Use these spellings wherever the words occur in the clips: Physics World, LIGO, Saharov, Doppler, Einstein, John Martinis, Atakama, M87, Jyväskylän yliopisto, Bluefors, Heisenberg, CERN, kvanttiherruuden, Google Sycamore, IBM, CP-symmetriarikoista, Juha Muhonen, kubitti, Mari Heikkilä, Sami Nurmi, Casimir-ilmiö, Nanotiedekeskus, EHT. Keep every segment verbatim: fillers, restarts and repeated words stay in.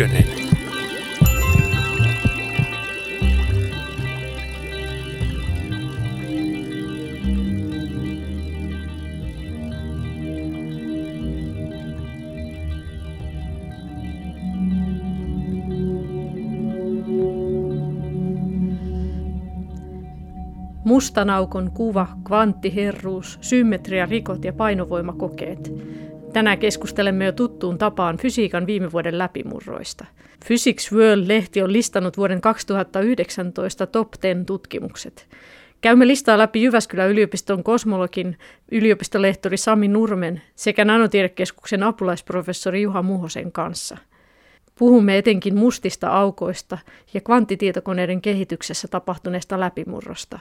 ykkönen. Mustan aukon kuva, kvanttiherruus, symmetriarikot ja painovoimakokeet. Tänään keskustelemme jo tuttuun tapaan fysiikan viime vuoden läpimurroista. Physics World-lehti on listannut vuoden kaksituhattayhdeksäntoista top kymmenen tutkimukset. Käymme listaa läpi Jyväskylän yliopiston kosmologin, yliopistolehtori Sami Nurmen sekä Nanotiedekeskuksen apulaisprofessori Juha Muhosen kanssa. Puhumme etenkin mustista aukoista ja kvanttitietokoneiden kehityksessä tapahtuneesta läpimurrosta.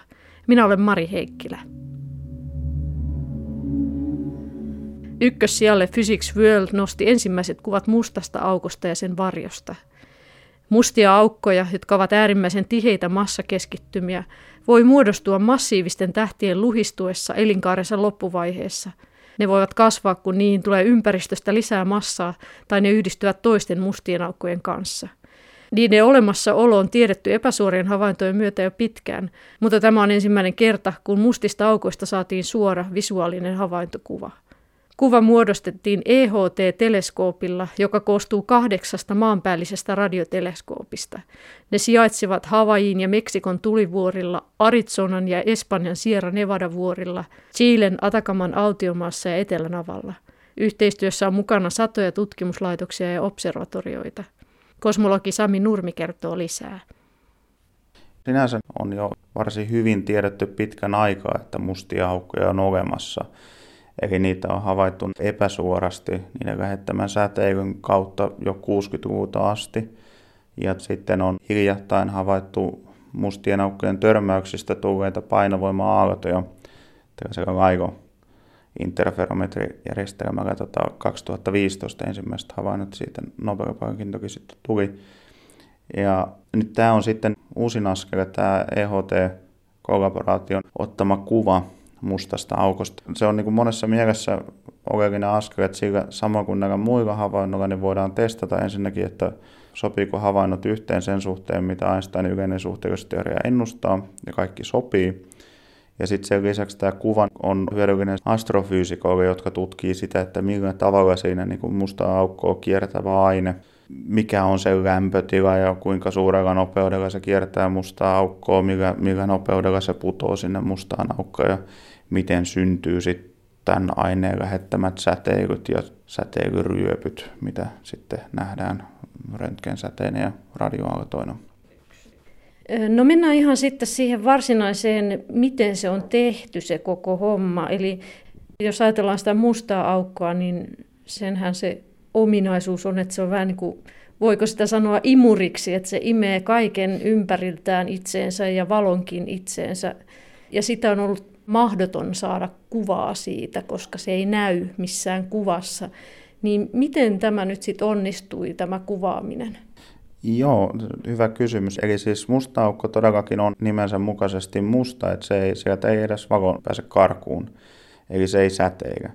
Minä olen Mari Heikkilä. Ykkössijalle Physics World nosti ensimmäiset kuvat mustasta aukosta ja sen varjosta. Mustia aukkoja, jotka ovat äärimmäisen tiheitä massakeskittymiä, voi muodostua massiivisten tähtien luhistuessa elinkaarensa loppuvaiheessa. Ne voivat kasvaa, kun niihin tulee ympäristöstä lisää massaa tai ne yhdistyvät toisten mustien aukkojen kanssa. Niiden olemassaolo on tiedetty epäsuorien havaintojen myötä jo pitkään, mutta tämä on ensimmäinen kerta, kun mustista aukoista saatiin suora visuaalinen havaintokuva. Kuva muodostettiin E H T-teleskoopilla, joka koostuu kahdeksasta maanpäällisestä radioteleskoopista. Ne sijaitsevat Havaijin ja Meksikon tulivuorilla, Arizonan ja Espanjan Sierra Nevada-vuorilla, Chilen Atakaman autiomaassa ja Etelänavalla. Yhteistyössä on mukana satoja tutkimuslaitoksia ja observatorioita. Kosmologi Sami Nurmi kertoo lisää. Sinänsä on jo varsin hyvin tiedetty pitkän aikaa, että mustia aukkoja on olemassa. Eli niitä on havaittu epäsuorasti niiden lähettämän säteilyn kautta jo kuusikymmentäluvulta asti. Ja sitten on hiljattain havaittu mustien aukkojen törmäyksistä tulleita painovoima-aaltoja tällaisella LIGO-interferometrijärjestelmällä tota kaksituhattaviisitoista ensimmäiset havainnot siitä Nobel-palkintokin sitten tuli. Ja nyt tämä on sitten uusin askel, tämä E H T-kollaboraation ottama kuva mustasta aukosta. Se on niin kuin monessa mielessä oleellinen askel, että sillä samoin kuin näillä muilla havainnoilla niin voidaan testata ensinnäkin, että sopiiko havainnot yhteen sen suhteen, mitä Einsteinin yleinen suhteellisuusteoria ennustaa, ja kaikki sopii. Ja sitten sen lisäksi tämä kuva on hyödyllinen astrofyysikoille, jotka tutkii sitä, että millä tavalla siinä niin kuin mustaa aukkoa kiertävä aine, mikä on sen lämpötila ja kuinka suurella nopeudella se kiertää mustaa aukkoa, millä, millä nopeudella se putoo sinne mustaan aukkoon ja miten syntyy sitten tämän aineen lähettämät säteilyt ja säteilyryöpyt, mitä sitten nähdään röntgensäteinä ja radioaaltoina. No mennään ihan sitten siihen varsinaiseen, miten se on tehty se koko homma. Eli jos ajatellaan sitä mustaa aukkoa, niin senhän se ominaisuus on, että se on vähän niin kuin, voiko sitä sanoa imuriksi, että se imee kaiken ympäriltään itseensä ja valonkin itseensä. Ja sitä on ollut mahdoton saada kuvaa siitä, koska se ei näy missään kuvassa. Niin miten tämä nyt sitten onnistui, tämä kuvaaminen? Joo, hyvä kysymys. Eli siis musta aukko todellakin on nimensä mukaisesti musta, että se ei, sieltä ei edes valon pääse karkuun. Eli se ei säteile.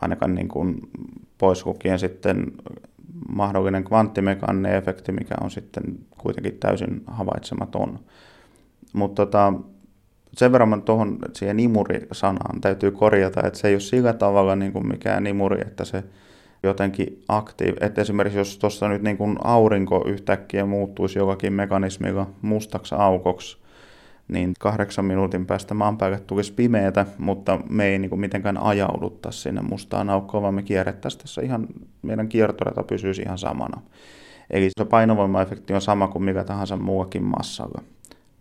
Ainakaan niin kuin pois lukien sitten mahdollinen kvanttimekaaninen efekti, mikä on sitten kuitenkin täysin havaitsematon. Mutta tota, sen verran tuohon siihen imuri-sanaan täytyy korjata, että se ei ole sillä tavalla niin kuin mikään imuri, että se jotenkin aktiivi. Että esimerkiksi jos tuossa nyt niin kuin aurinko yhtäkkiä muuttuisi jollakin mekanismilla mustaksi aukoksi, niin kahdeksan minuutin päästä maan päälle tulisi pimeätä, mutta me ei niin kuin mitenkään ajauduttaisi sinne mustaan aukkoon, vaan me kierrettäisiin tässä ihan, meidän kiertorata pysyisi ihan samana. Eli se painovoimaefekti on sama kuin mikä tahansa muullakin massalla,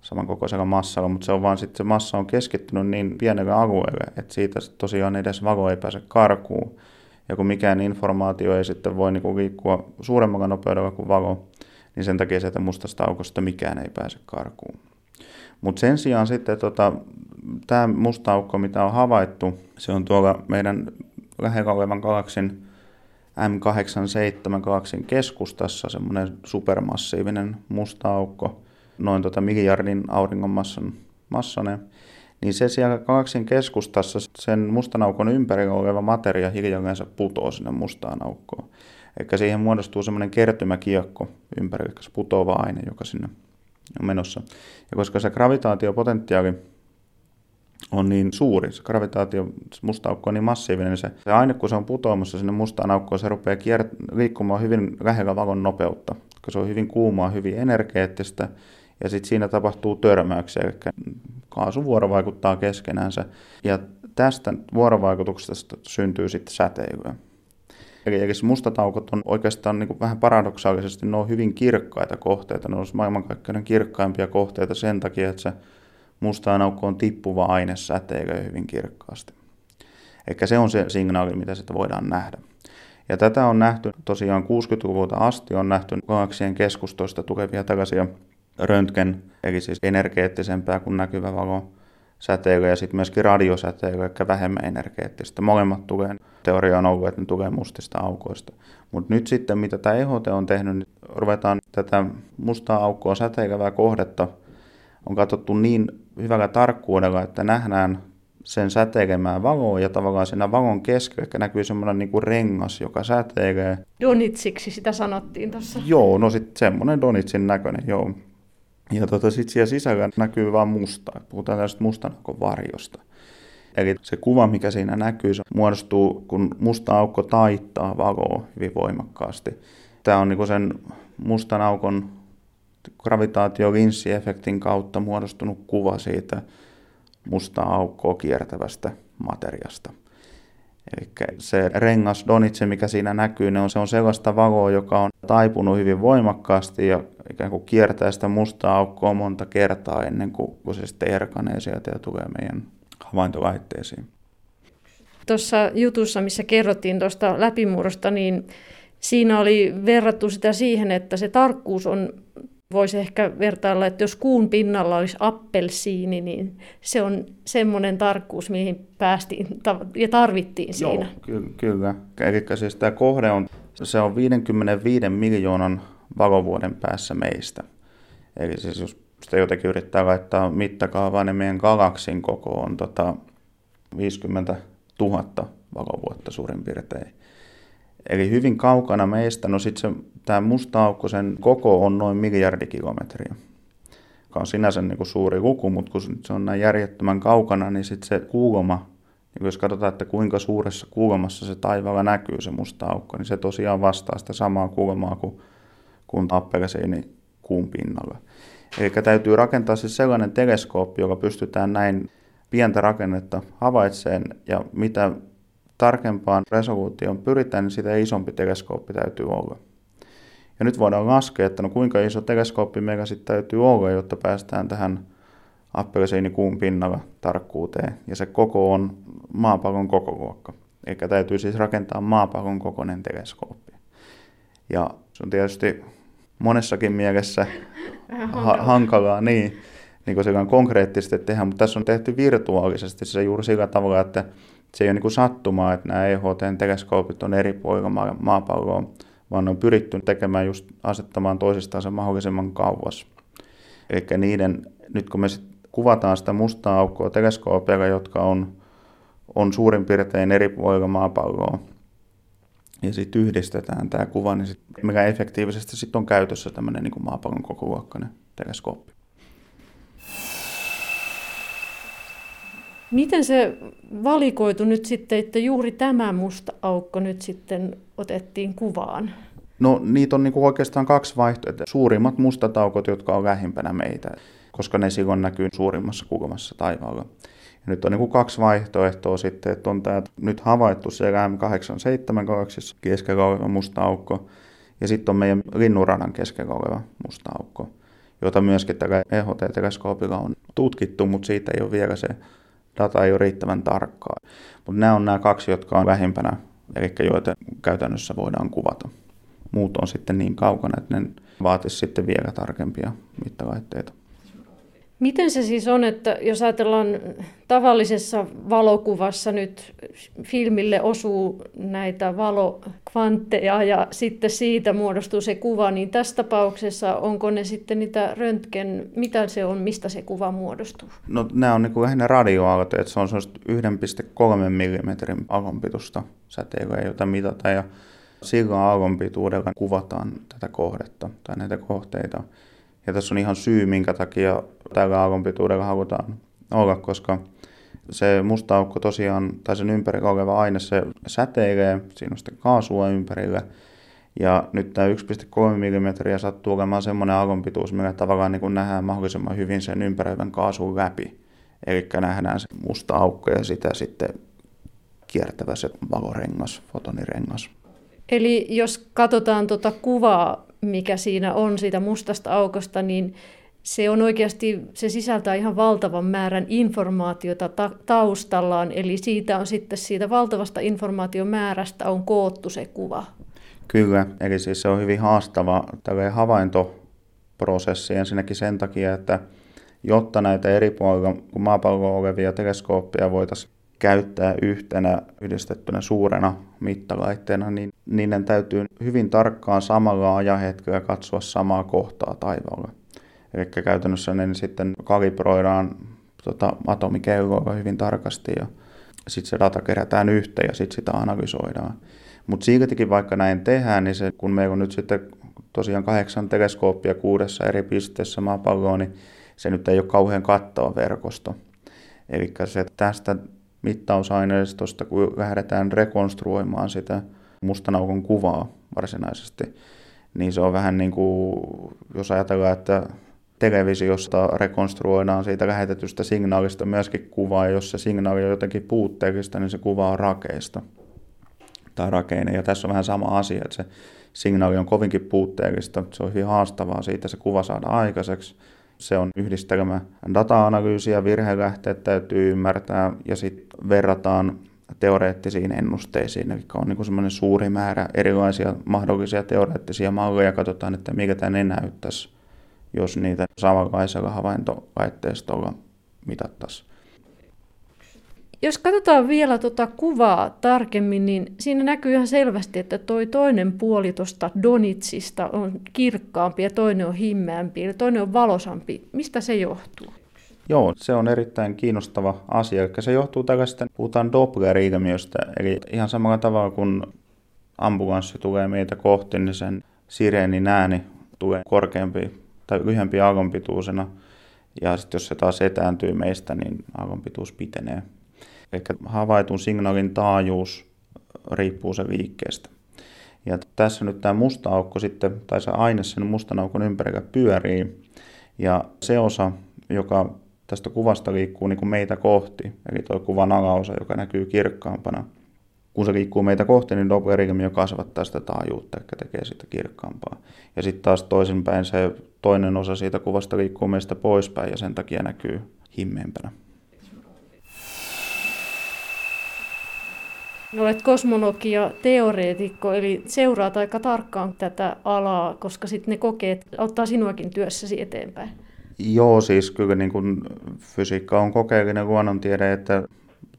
samankokoisella massalla, mutta se on vaan sitten se massa on keskittynyt niin pienelle alueelle, että siitä tosiaan edes valo ei pääse karkuun. Ja kun mikään informaatio ei sitten voi niin kuin liikkua suuremmalla nopeudella kuin valo, niin sen takia sieltä mustasta aukosta mikään ei pääse karkuun. Mutta sen sijaan sitten tota, tämä musta aukko, mitä on havaittu, se on tuolla meidän lähellä olevan galaksin M kahdeksankymmentäseitsemän galaksin keskustassa, semmoinen supermassiivinen musta aukko, noin tota miljardin auringonmassan massainen. Niin se siellä galaksin keskustassa, sen mustan aukon ympärillä oleva materia hiljalleen putoaa sinne mustaan aukkoon. Eli siihen muodostuu semmoinen kertymäkiekko ympärille, se putoava aine, joka sinne on menossa. Ja koska se gravitaatiopotentiaali on niin suuri, se gravitaatio, se musta aukko on niin massiivinen, niin se, se aine, kun se on putoamassa sinne mustaan aukkoon, se rupeaa kiert- liikkumaan hyvin lähellä valon nopeutta, koska se on hyvin kuumaa, hyvin energeettistä, ja sitten siinä tapahtuu törmäyksiä, eli kaasu vuorovaikuttaa keskenänsä, ja tästä vuorovaikutuksesta syntyy sitten säteilyä. Eli, eli mustat aukot on oikeastaan niin kuin vähän paradoksaalisesti, ne on hyvin kirkkaita kohteita, ne on maailmankaikkeuden kirkkaimpia kohteita sen takia, että se mustaan aukkoon tippuva aine säteilee hyvin kirkkaasti. Eli se on se signaali, mitä sitä voidaan nähdä. Ja tätä on nähty tosiaan kuusikymmentäluvulta asti, on nähty galaksien keskustoista tulevia tällaisia röntgen, eli siis energeettisempää kuin näkyvä valo, säteilyä ja sitten myöskin radiosäteilyä, eli vähemmän energeettistä. Molemmat tulee, teoria on ollut, että ne tulee mustista aukoista. Mutta nyt sitten, mitä tämä E H T on tehnyt, niin ruvetaan tätä mustaa aukkoa säteilevää kohdetta on katsottu niin hyvällä tarkkuudella, että nähdään sen säteilemään valoa ja tavallaan siinä valon keskellä näkyy semmoinen niinku rengas, joka säteilee. Donitsiksi sitä sanottiin tuossa. Joo, no sitten semmoinen donitsin näköinen, joo. Ja tota, sitten siellä sisällä näkyy vaan mustaa. Puhutaan tällaista mustan aukon varjosta. Eli se kuva, mikä siinä näkyy, se muodostuu, kun musta aukko taittaa valoa hyvin voimakkaasti. Tämä on niinku sen mustan aukon gravitaatiolinssiefektin kautta muodostunut kuva siitä mustaa aukkoa kiertävästä materiasta. Eli se rengas donitsi, mikä siinä näkyy, ne on, se on sellaista valoa, joka on taipunut hyvin voimakkaasti ja ikään kuin kiertää sitä mustaa aukkoa monta kertaa ennen kuin se sitten erkanee sieltä ja tulee meidän havaintolaitteisiin. Tuossa jutussa, missä kerrottiin tuosta läpimurrosta, niin siinä oli verrattu sitä siihen, että se tarkkuus on, voisi ehkä vertailla, että jos kuun pinnalla olisi appelsiini, niin se on semmoinen tarkkuus, mihin päästiin ja tarvittiin siinä. Joo, ky- kyllä. Eli siis tämä kohde on, se on viisikymmentäviisi miljoonan valovuoden päässä meistä. Eli siis jos sitä jotenkin yrittää laittaa mittakaavaan, niin meidän galaksin koko on tota viisikymmentätuhatta valovuotta suurin piirtein. Eli hyvin kaukana meistä, no sitten tämä musta aukko, sen koko on noin miljardi kilometriä, joka on sinänsä niinku suuri luku, mutta kun se on näin järjettömän kaukana, niin sitten se kulma, niin jos katsotaan, että kuinka suuressa kulmassa se taivaalla näkyy se musta aukko, niin se tosiaan vastaa sitä samaa kulmaa kuin, kuin appelsiini kuun pinnalla. Eli täytyy rakentaa siis sellainen teleskooppi, joka pystytään näin pientä rakennetta havaitseen ja mitä tarkempaan resoluutioon pyritään, niin sitä isompi teleskooppi täytyy olla. Ja nyt voidaan laskea, että no kuinka iso teleskooppi meillä sitten täytyy olla, jotta päästään tähän appelsiinikuun pinnalla tarkkuuteen. Ja se koko on maapallon kokoluokka. Eli täytyy siis rakentaa maapallon kokoinen teleskooppi. Ja se on tietysti monessakin mielessä ha- hankalaa niin, niin kuin sillä on konkreettisesti tehdä, mutta tässä on tehty virtuaalisesti se juuri sillä tavalla, että se ei ole niin sattumaa, että nämä E H T-teleskoopit on eri puolilla ma- maapalloa, vaan ne on pyritty tekemään just asettamaan toisistaan se mahdollisimman kauas. Eli niiden, nyt kun me sit kuvataan sitä mustaa aukkoa teleskoopeilla, jotka on, on suurin piirtein eri puolilla maapalloa, ja sitten yhdistetään tämä kuva, niin sit, mikä efektiivisesti sit on käytössä tämmöinen niin maapallon kokoluokkainen teleskooppi. Miten se valikoitu nyt sitten, että juuri tämä musta aukko nyt sitten otettiin kuvaan? No niitä on niinku oikeastaan kaksi vaihtoehtoa. Suurimmat mustat aukot, jotka on lähimpänä meitä, koska ne silloin näkyy suurimmassa kulmassa taivaalla. Ja nyt on niinku kaksi vaihtoehtoa sitten, että on tämä nyt havaittu siellä M kahdeksankymmentäseitsemän-galaksissa keskellä oleva musta aukko, ja sitten on meidän linnunradan keskellä oleva musta aukko, jota myöskin tällä E H T-teleskoopilla on tutkittu, mutta siitä ei ole vielä se data ei ole riittävän tarkkaa, mutta nämä on nämä kaksi, jotka on vähimpänä, eli joita käytännössä voidaan kuvata. Muut on sitten niin kaukana, että ne vaatisi sitten vielä tarkempia mittalaitteita. Miten se siis on, että jos ajatellaan tavallisessa valokuvassa nyt filmille osuu näitä valokvantteja ja sitten siitä muodostuu se kuva, niin tässä tapauksessa onko ne sitten niitä röntgen, mitä se on, mistä se kuva muodostuu? No nämä on niin kuin lähinnä radioaaltoja, että se on semmoista yksi pilkku kolme millimetrin alonpitusta säteilyä, jota mitataan ja Sigma-aukon pituudella kuvataan tätä kohdetta tai näitä kohteita. Ja tässä on ihan syy, minkä takia tällä aukon pituudella halutaan olla, koska se musta aukko tosiaan, tai sen ympärillä oleva aine, se säteilee, siinä on sitä kaasua ympärillä. Ja nyt tämä yksi pilkku kolme millimetriä sattuu olemaan semmoinen aukonpituus, millä tavallaan niin kuin nähdään mahdollisimman hyvin sen ympäröivän kaasun läpi. Eli nähdään se musta aukko ja sitä sitten kiertävä se valorengas, fotonirengas. Eli jos katsotaan tuota kuvaa, mikä siinä on siitä mustasta aukosta, niin se on oikeasti, se sisältää ihan valtavan määrän informaatiota ta- taustallaan. Eli siitä on sitten siitä valtavasta informaatiomäärästä on koottu se kuva. Kyllä, eli siis se on hyvin haastava tällainen havaintoprosessi ensinnäkin sen takia, että jotta näitä eri puolilla maapallolla olevia teleskooppia voitaisiin käyttää yhtenä yhdistettynä suurena mittalaitteena, niin niiden täytyy hyvin tarkkaan samalla ajanhetkellä katsoa samaa kohtaa taivaalla. Eli käytännössä ne sitten kalibroidaan tota, atomikelloilla hyvin tarkasti ja sitten se data kerätään yhteen ja sitten sitä analysoidaan. Mutta siltikin vaikka näin tehdään, niin se, kun meillä on nyt sitten tosiaan kahdeksan teleskooppia kuudessa eri pisteessä maapalloa, niin se nyt ei ole kauhean kattava verkosto. Eli se tästä mittausaineistosta, kun lähdetään rekonstruoimaan sitä mustan aukon kuvaa varsinaisesti, niin se on vähän niin kuin, jos ajatellaan, että televisiosta rekonstruoidaan siitä lähetetystä signaalista myöskin kuvaa, ja jos se signaali on jotenkin puutteellista, niin se kuva on rakeista. Rakeinen. Ja tässä on vähän sama asia, että se signaali on kovinkin puutteellista, se on hyvin haastavaa siitä se kuva saada aikaiseksi. Se on yhdistelmä data-analyysiä, virhelähteet täytyy ymmärtää ja sitten verrataan teoreettisiin ennusteisiin, eli on niin semmoinen suuri määrä erilaisia mahdollisia teoreettisia malleja, katsotaan, että mikä ne näyttäisi, jos niitä samanlaisella havaintolaitteistolla mitattaisiin. Jos katsotaan vielä tuota kuvaa tarkemmin, niin siinä näkyy ihan selvästi, että toi toinen puoli tuosta Donitsista on kirkkaampi ja toinen on himmeämpi, ja toinen on valosampi. Mistä se johtuu? Joo, se on erittäin kiinnostava asia. Eli se johtuu tällaista, puhutaan Doppler-ilmiöstä, eli ihan samalla tavalla kun ambulanssi tulee meitä kohti, niin sen sireenin ääni tulee korkeampi tai lyhyempi aalonpituusena, ja sitten jos se taas etääntyy meistä, niin aalonpituus pitenee. Eli havaitun signaalin taajuus riippuu sen liikkeestä. Ja tässä nyt tämä musta aukko sitten, tai se aine sen mustan aukon ympärillä pyörii. Ja se osa, joka tästä kuvasta liikkuu niin kuin meitä kohti, eli tuo kuvan alaosa, joka näkyy kirkkaampana. Kun se liikkuu meitä kohti, niin Doppler-ilmiö kasvattaa sitä taajuutta, eli tekee siitä kirkkaampaa. Ja sitten taas toisinpäin se toinen osa siitä kuvasta liikkuu meistä poispäin, ja sen takia näkyy himmeämpänä. Olet kosmologi ja teoreetikko, eli seuraat aika tarkkaan tätä alaa, koska sitten ne kokeet auttaa sinuakin työssäsi eteenpäin. Joo, siis kyllä niin kuin fysiikka on kokeellinen luonnontiede, että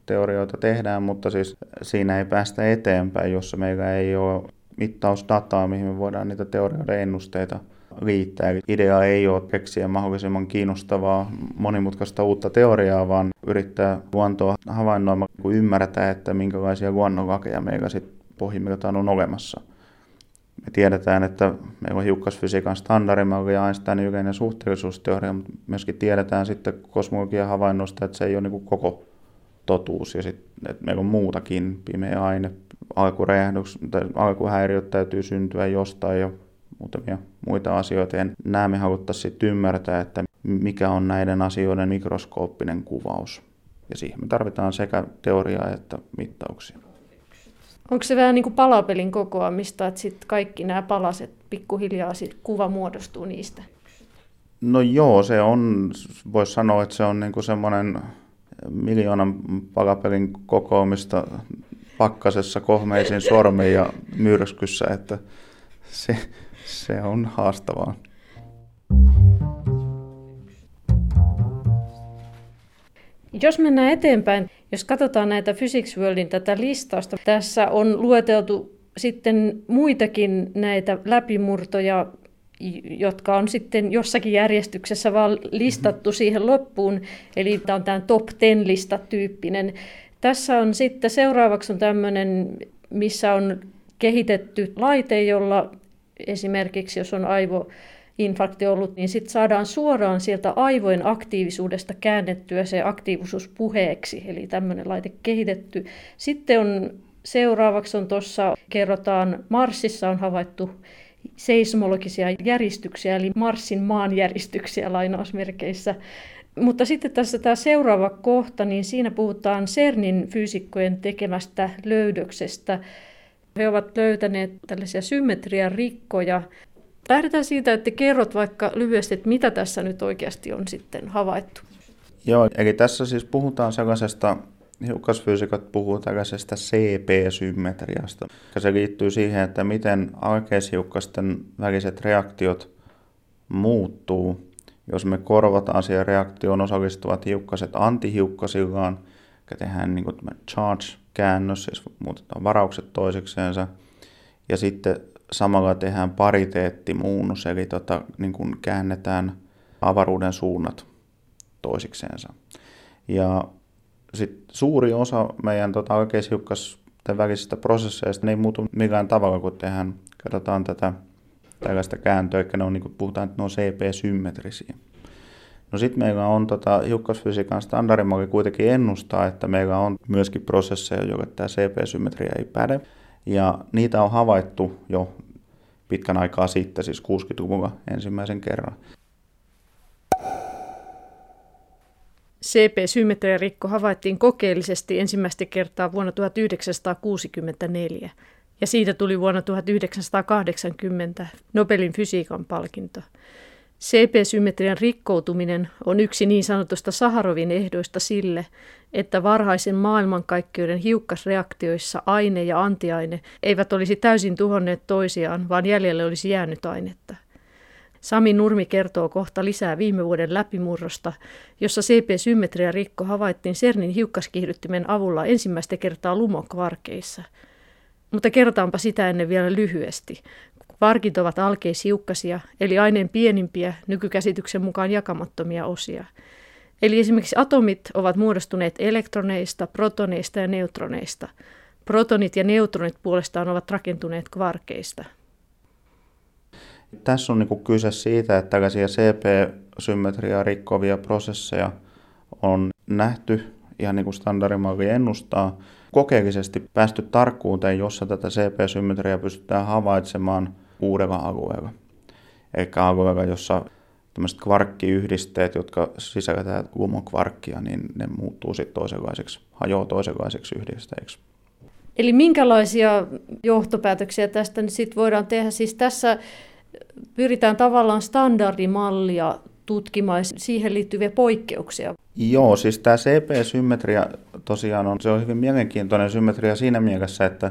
teorioita tehdään, mutta siis siinä ei päästä eteenpäin, jos meillä ei ole mittausdataa, mihin me voidaan niitä teorioiden ennusteita liittää. Eli idea ei ole keksiä mahdollisimman kiinnostavaa, monimutkaista uutta teoriaa, vaan yrittää luontoa havainnoimaan, kun ymmärtää, että minkälaisia luonnonlakeja meillä sitten pohjimmiltaan on olemassa. Me tiedetään, että meillä on hiukkasfysiikan standardimalli ja Einsteinin yleinen suhteellisuusteoria, mutta myöskin tiedetään sitten kosmologian havainnosta, että se ei ole niin kuin koko totuus ja sitten, että meillä on muutakin pimeä aine, alkuräjähdys, tai alkuhäiriöt täytyy syntyä jostain ja muutamia muita asioita. Ja nämä me haluttaisiin sitten ymmärtää, että mikä on näiden asioiden mikroskooppinen kuvaus. Ja siihen me tarvitaan sekä teoriaa että mittauksia. Onko se vähän niin kuin palapelin kokoamista, että sitten kaikki nämä palaset pikkuhiljaa sit kuva muodostuu niistä? No joo, se on, voisi sanoa, että se on niin kuin semmoinen miljoonan palapelin kokoamista pakkasessa kohmeisin sormin ja myrskyssä, että Se, se on haastavaa. Jos mennään eteenpäin, jos katsotaan näitä Physics Worldin tätä listausta, tässä on lueteltu sitten muitakin näitä läpimurtoja, jotka on sitten jossakin järjestyksessä vaan listattu mm-hmm. siihen loppuun. Eli tämä on tämä top ten lista tyyppinen. Tässä on sitten seuraavaksi on tämmöinen, missä on kehitetty laite, jolla esimerkiksi jos on aivoinfarkti ollut, niin sitten saadaan suoraan sieltä aivojen aktiivisuudesta käännettyä se aktiivisuus puheeksi, eli tämmöinen laite kehitetty. Sitten on seuraavaksi on tuossa, kerrotaan, Marsissa on havaittu seismologisia järistyksiä, eli Marsin maanjäristyksiä lainausmerkeissä. Mutta sitten tässä tämä seuraava kohta, niin siinä puhutaan CERNin fyysikkojen tekemästä löydöksestä. He ovat löytäneet tällaisia symmetriarikkoja. Lähdetään siitä, että kerrot vaikka lyhyesti, että mitä tässä nyt oikeasti on sitten havaittu. Joo, eli tässä siis puhutaan sellaisesta, hiukkasfyysikot puhuu tällaisesta C P-symmetriasta. Se liittyy siihen, että miten alkeishiukkasten väliset reaktiot muuttuu, jos me korvataan siihen reaktioon osallistuvat hiukkaset antihiukkasillaan, eli tehdään niin kuin tämä charge-käännös, siis muutetaan varaukset toisekseensa, ja sitten samalla tehdään pariteettimuunnos, eli tota, niin kuin käännetään avaruuden suunnat toisekseensa. Ja sitten suuri osa meidän tota, alkeishiukkasten välisistä prosesseista ei muutu millään tavalla, kun tehdään, katsotaan tätä tällaista kääntöä, eli ne on, niin kuin puhutaan, että ne on C P-symmetrisiä. No sitten meillä on tota, hiukkasfysiikan standardimalli kuitenkin ennustaa, että meillä on myöskin prosesseja, joille tämä C P-symmetria ei päde. Ja niitä on havaittu jo pitkän aikaa sitten, siis kuusikymmentäluvulla ensimmäisen kerran. C P-symmetriarikko havaittiin kokeellisesti ensimmäistä kertaa vuonna tuhatyhdeksänsataakuusikymmentäneljä. Ja siitä tuli vuonna tuhatyhdeksänsataakahdeksankymmentä Nobelin fysiikan palkinto. C P-symmetrian rikkoutuminen on yksi niin sanotusta Saharovin ehdoista sille, että varhaisen maailmankaikkeuden hiukkasreaktioissa aine ja antiaine eivät olisi täysin tuhonneet toisiaan, vaan jäljelle olisi jäänyt ainetta. Sami Nurmi kertoo kohta lisää viime vuoden läpimurrosta, jossa C P-symmetriarikko havaittiin CERNin hiukkaskiihdyttimen avulla ensimmäistä kertaa lumokvarkeissa. Mutta kerrotaanpa sitä ennen vielä lyhyesti. Kvarkit ovat alkeishiukkasia, eli aineen pienimpiä, nykykäsityksen mukaan jakamattomia osia. Eli esimerkiksi atomit ovat muodostuneet elektroneista, protoneista ja neutroneista. Protonit ja neutronit puolestaan ovat rakentuneet kvarkeista. Tässä on niin kuin kyse siitä, että tällaisia C P-symmetriaa rikkovia prosesseja on nähty, ihan niin kuin standardimalli ennustaa, kokeellisesti päästy tarkkuuteen, jossa tätä C P-symmetriaa pystytään havaitsemaan uudella alueella. Eli alueella, jossa tämmöiset kvarkkiyhdisteet, jotka sisältävät lumokvarkkia, niin ne muuttuu sitten toisenlaiseksi, hajoaa toisenlaiseksi yhdisteiksi. Eli minkälaisia johtopäätöksiä tästä nyt sitten voidaan tehdä? Siis tässä pyritään tavallaan standardimallia tutkimaan siihen liittyviä poikkeuksia. Joo, siis tämä C P-symmetria tosiaan on, se on hyvin mielenkiintoinen symmetria siinä mielessä, että,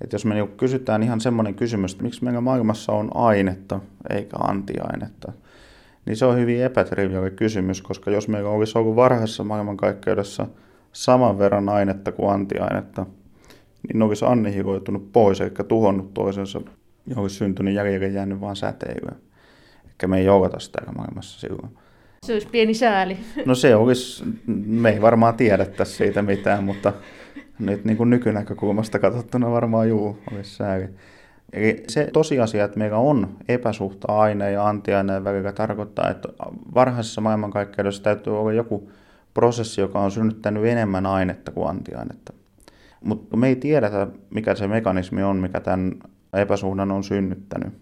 että jos me niinku kysytään ihan semmoinen kysymys, että miksi meillä maailmassa on ainetta eikä antiainetta, niin se on hyvin epätriviaali kysymys, koska jos meillä olisi ollut varhaisessa maailmankaikkeudessa saman verran ainetta kuin antiainetta, niin ne olisi annihiloitunut pois, eli tuhonnut toisensa, ja olisi syntynyt jäljelle jäänyt vain säteilyä. Eli me ei jouduta sitä maailmassa silloin. Se olisi pieni sääli. No se olisi, me ei varmaan tiedettäisi siitä mitään, mutta nyt niin kuin nykynäkökulmasta katsottuna varmaan juu olisi sääli. Eli se tosiasia, että meillä on epäsuhta aineen ja antiaineen välillä, tarkoittaa, että varhaisessa maailmankaikkeudessa täytyy olla joku prosessi, joka on synnyttänyt enemmän ainetta kuin antiainetta. Mutta me ei tiedetä, mikä se mekanismi on, mikä tämän epäsuhdan on synnyttänyt.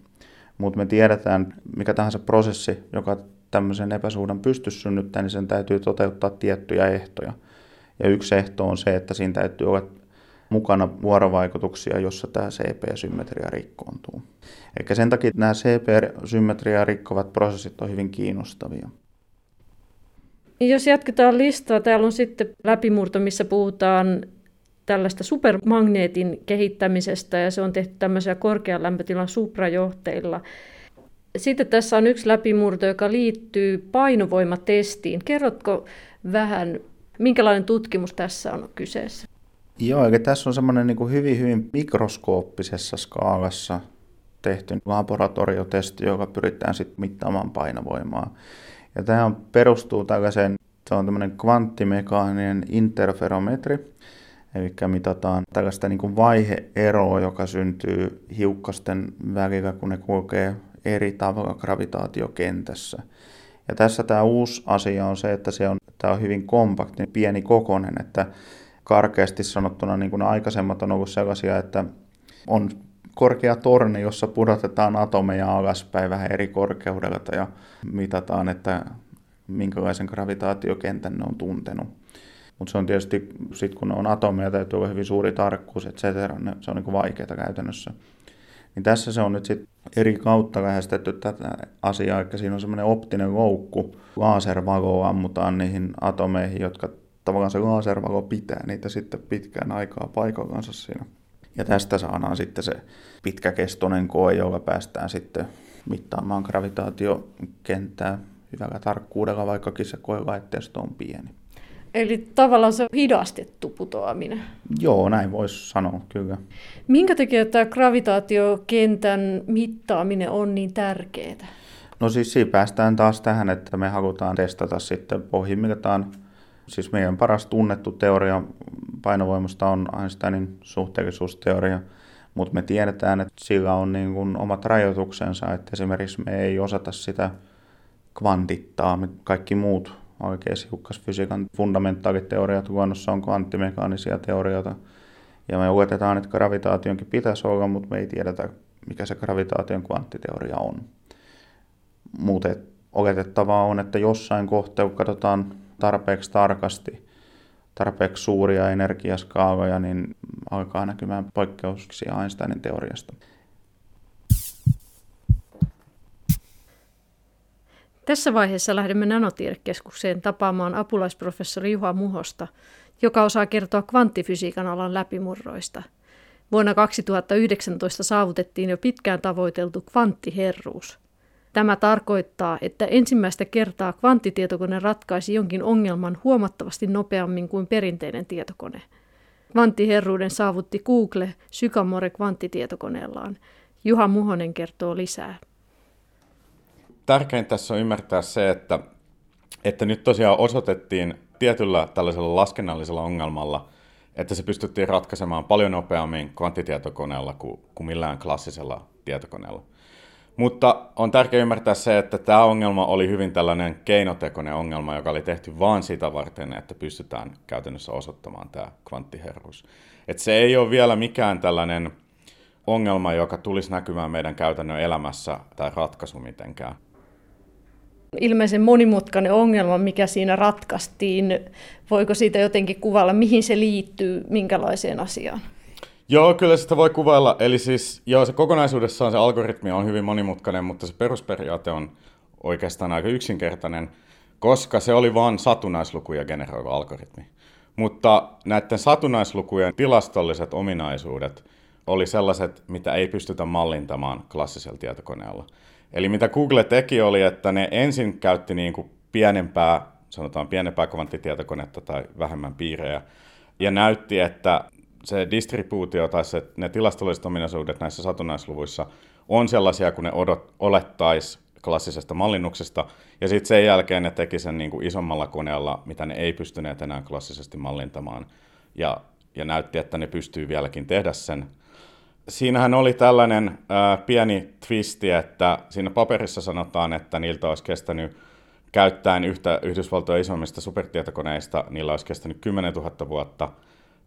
Mutta me tiedetään, mikä tahansa prosessi, joka tämmöisen epäsuhdan pystyisi synnyttämään, niin sen täytyy toteuttaa tiettyjä ehtoja. Ja yksi ehto on se, että siinä täytyy olla mukana vuorovaikutuksia, jossa tämä C P-symmetria rikkoontuu. Eli sen takia nämä C P-symmetriaa rikkovat prosessit on hyvin kiinnostavia. Jos jatketaan listaa, täällä on sitten läpimurto, missä puhutaan tällaista supermagneetin kehittämisestä, ja se on tehty tämmöisiä korkean lämpötilan suprajohteilla. Sitten tässä on yksi läpimurto, joka liittyy painovoimatestiin. Kerrotko vähän, minkälainen tutkimus tässä on kyseessä? Joo, eli tässä on semmoinen niin kuin hyvin, hyvin mikroskooppisessa skaalassa tehty laboratoriotesti, joka pyritään sitten mittaamaan painovoimaa. Ja tämä perustuu tällaiseen, se on tämmöinen kvanttimekaaninen interferometri. Eli mitataan tällaista niin kuin vaihe-eroa, joka syntyy hiukkasten välillä, kun ne kulkee eri tavalla gravitaatiokentässä. Ja tässä tämä uusi asia on se, että se on, tämä on hyvin kompakti, pieni kokoinen, että karkeasti sanottuna niin kuin aikaisemmat on ollut sellaisia, että on korkea torni, jossa pudotetaan atomeja alaspäin vähän eri korkeudelta ja mitataan, että minkälaisen gravitaatiokentän ne on tuntenut. Mutta se on tietysti, sit kun on atomeja, täytyy olla hyvin suuri tarkkuus, et cetera, se on niinku vaikeaa käytännössä. Niin tässä se on nyt sit eri kautta lähestetty tätä asiaa, eli siinä on semmoinen optinen loukku. Laservaloa ammutaan niihin atomeihin, jotka tavallaan se laservalo pitää niitä sitten pitkään aikaa paikallansa siinä. Ja tästä saadaan sitten se pitkäkestoinen koe, jolla päästään sitten mittaamaan gravitaatiokenttää hyvällä tarkkuudella, vaikkakin se koelaitteisto on pieni. Eli tavallaan se hidastettu putoaminen. Joo, näin voisi sanoa, kyllä. Minkä takia tämä gravitaatiokentän mittaaminen on niin tärkeää? No siis siinä päästään taas tähän, että me halutaan testata sitten pohjimmiltaan. Siis meidän paras tunnettu teoria painovoimasta on Einsteinin suhteellisuusteoria, mutta me tiedetään, että sillä on niin kuin omat rajoituksensa, että esimerkiksi me ei osata sitä kvantittaa, kaikki muut oikeushiukkasfysiikan fundamentaaliteoriat luonnossa on kvanttimekaanisia teorioita. Ja me oletetaan, että gravitaationkin pitäisi olla, mutta me ei tiedetä, mikä se gravitaation kvanttiteoria on. Muuten oletettavaa on, että jossain kohtaa, kun katsotaan tarpeeksi tarkasti, tarpeeksi suuria energiaskaaloja, niin alkaa näkymään poikkeuksia Einsteinin teoriasta. Tässä vaiheessa lähdemme Nanotiedekeskukseen tapaamaan apulaisprofessori Juha Muhosta, joka osaa kertoa kvanttifysiikan alan läpimurroista. Vuonna kaksituhattayhdeksäntoista saavutettiin jo pitkään tavoiteltu kvanttiherruus. Tämä tarkoittaa, että ensimmäistä kertaa kvanttitietokone ratkaisi jonkin ongelman huomattavasti nopeammin kuin perinteinen tietokone. Kvanttiherruuden saavutti Google Sycamore kvanttitietokoneellaan. Juha Muhonen kertoo lisää. Tärkeintä tässä on ymmärtää se, että, että nyt tosiaan osoitettiin tietyllä tällaisella laskennallisella ongelmalla, että se pystyttiin ratkaisemaan paljon nopeammin kvanttitietokoneella kuin, kuin millään klassisella tietokoneella. Mutta on tärkeää ymmärtää se, että tämä ongelma oli hyvin tällainen keinotekoinen ongelma, joka oli tehty vain sitä varten, että pystytään käytännössä osoittamaan tämä kvanttiherruus. Et se ei ole vielä mikään tällainen ongelma, joka tulisi näkymään meidän käytännön elämässä tai ratkaisu mitenkään. Ilmeisen monimutkainen ongelma, mikä siinä ratkaistiin. Voiko siitä jotenkin kuvailla, mihin se liittyy, minkälaiseen asiaan? Joo, kyllä sitä voi kuvailla. Eli siis, joo, se kokonaisuudessaan se algoritmi on hyvin monimutkainen, mutta se perusperiaate on oikeastaan aika yksinkertainen, koska se oli vain satunnaislukuja generoiva algoritmi. Mutta näiden satunnaislukujen tilastolliset ominaisuudet oli sellaiset, mitä ei pystytä mallintamaan klassisella tietokoneella. Eli mitä Google teki oli, että ne ensin käytti niin kuin pienempää, sanotaan pienempää kvanttitietokonetta tai vähemmän piirejä, ja näytti, että se distribuutio tai se, ne tilastolliset ominaisuudet näissä satunnaisluvuissa on sellaisia, kun ne odot, olettaisi klassisesta mallinnuksesta, ja sitten sen jälkeen ne teki sen niin kuin isommalla koneella, mitä ne ei pystyneet enää klassisesti mallintamaan, ja, ja näytti, että ne pystyy vieläkin tehdä sen. Siinähän oli tällainen ää, pieni twisti, että siinä paperissa sanotaan, että niiltä olisi kestänyt, käyttäen yhtä Yhdysvaltojen isommista supertietokoneista, niillä olisi kestänyt kymmenentuhatta vuotta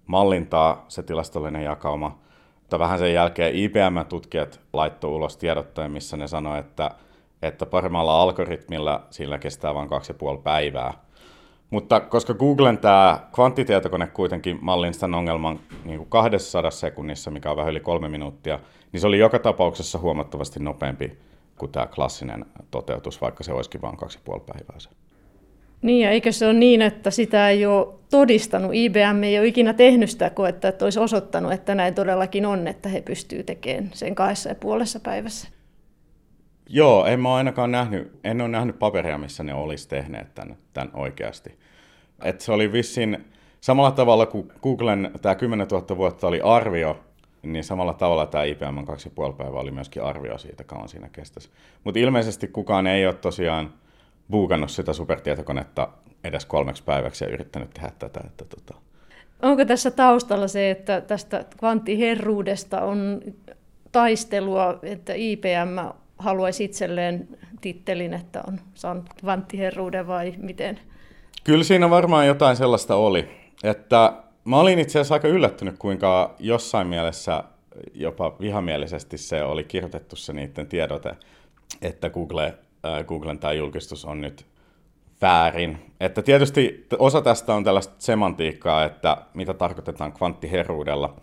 mallintaa se tilastollinen jakauma. Mutta vähän sen jälkeen I B M-tutkijat laittoi ulos tiedotteen, missä ne sanoi, että, että paremmalla algoritmilla sillä kestää vain kaksi ja puoli päivää. Mutta koska Googlen tämä kvanttitietokone kuitenkin mallinsi tämän ongelman niin kuin kaksisataa sekunnissa, mikä on vähän yli kolme minuuttia, niin se oli joka tapauksessa huomattavasti nopeampi kuin tämä klassinen toteutus, vaikka se olisikin vain kaksi ja puoli päivää se. Niin, ja eikö se ole niin, että sitä ei ole todistanut, I B M ei ole ikinä tehnyt sitä koetta, että olisi osoittanut, että näin todellakin on, että he pystyvät tekemään sen kahdessa ja puolessa päivässä? Joo, en mä ainakaan nähnyt, en ole nähnyt paperia, missä ne olisi tehneet tämän, tämän oikeasti. Et se oli vissiin samalla tavalla kuin Googlen tämä kymmenentuhatta vuotta oli arvio, niin samalla tavalla tämä I B M kaksi ja puoli päivää oli myöskin arvio siitä, kauan siinä kestäisi. Mutta ilmeisesti kukaan ei ole tosiaan buukannut sitä supertietokonetta edes kolmeksi päiväksi ja yrittänyt tehdä tätä. Että tota. Onko tässä taustalla se, että tästä kvanttiherruudesta on taistelua, että I B M haluaisi itselleen tittelin, että on saanut kvanttiherruuden vai miten? Kyllä siinä varmaan jotain sellaista oli. Että mä olin itse asiassa aika yllättynyt, kuinka jossain mielessä jopa vihamielisesti se oli kirjoitettu se niiden tiedote, että Google, äh, Googlen tämä julkistus on nyt väärin. Että tietysti osa tästä on tällaista semantiikkaa, että mitä tarkoitetaan kvanttiherruudella.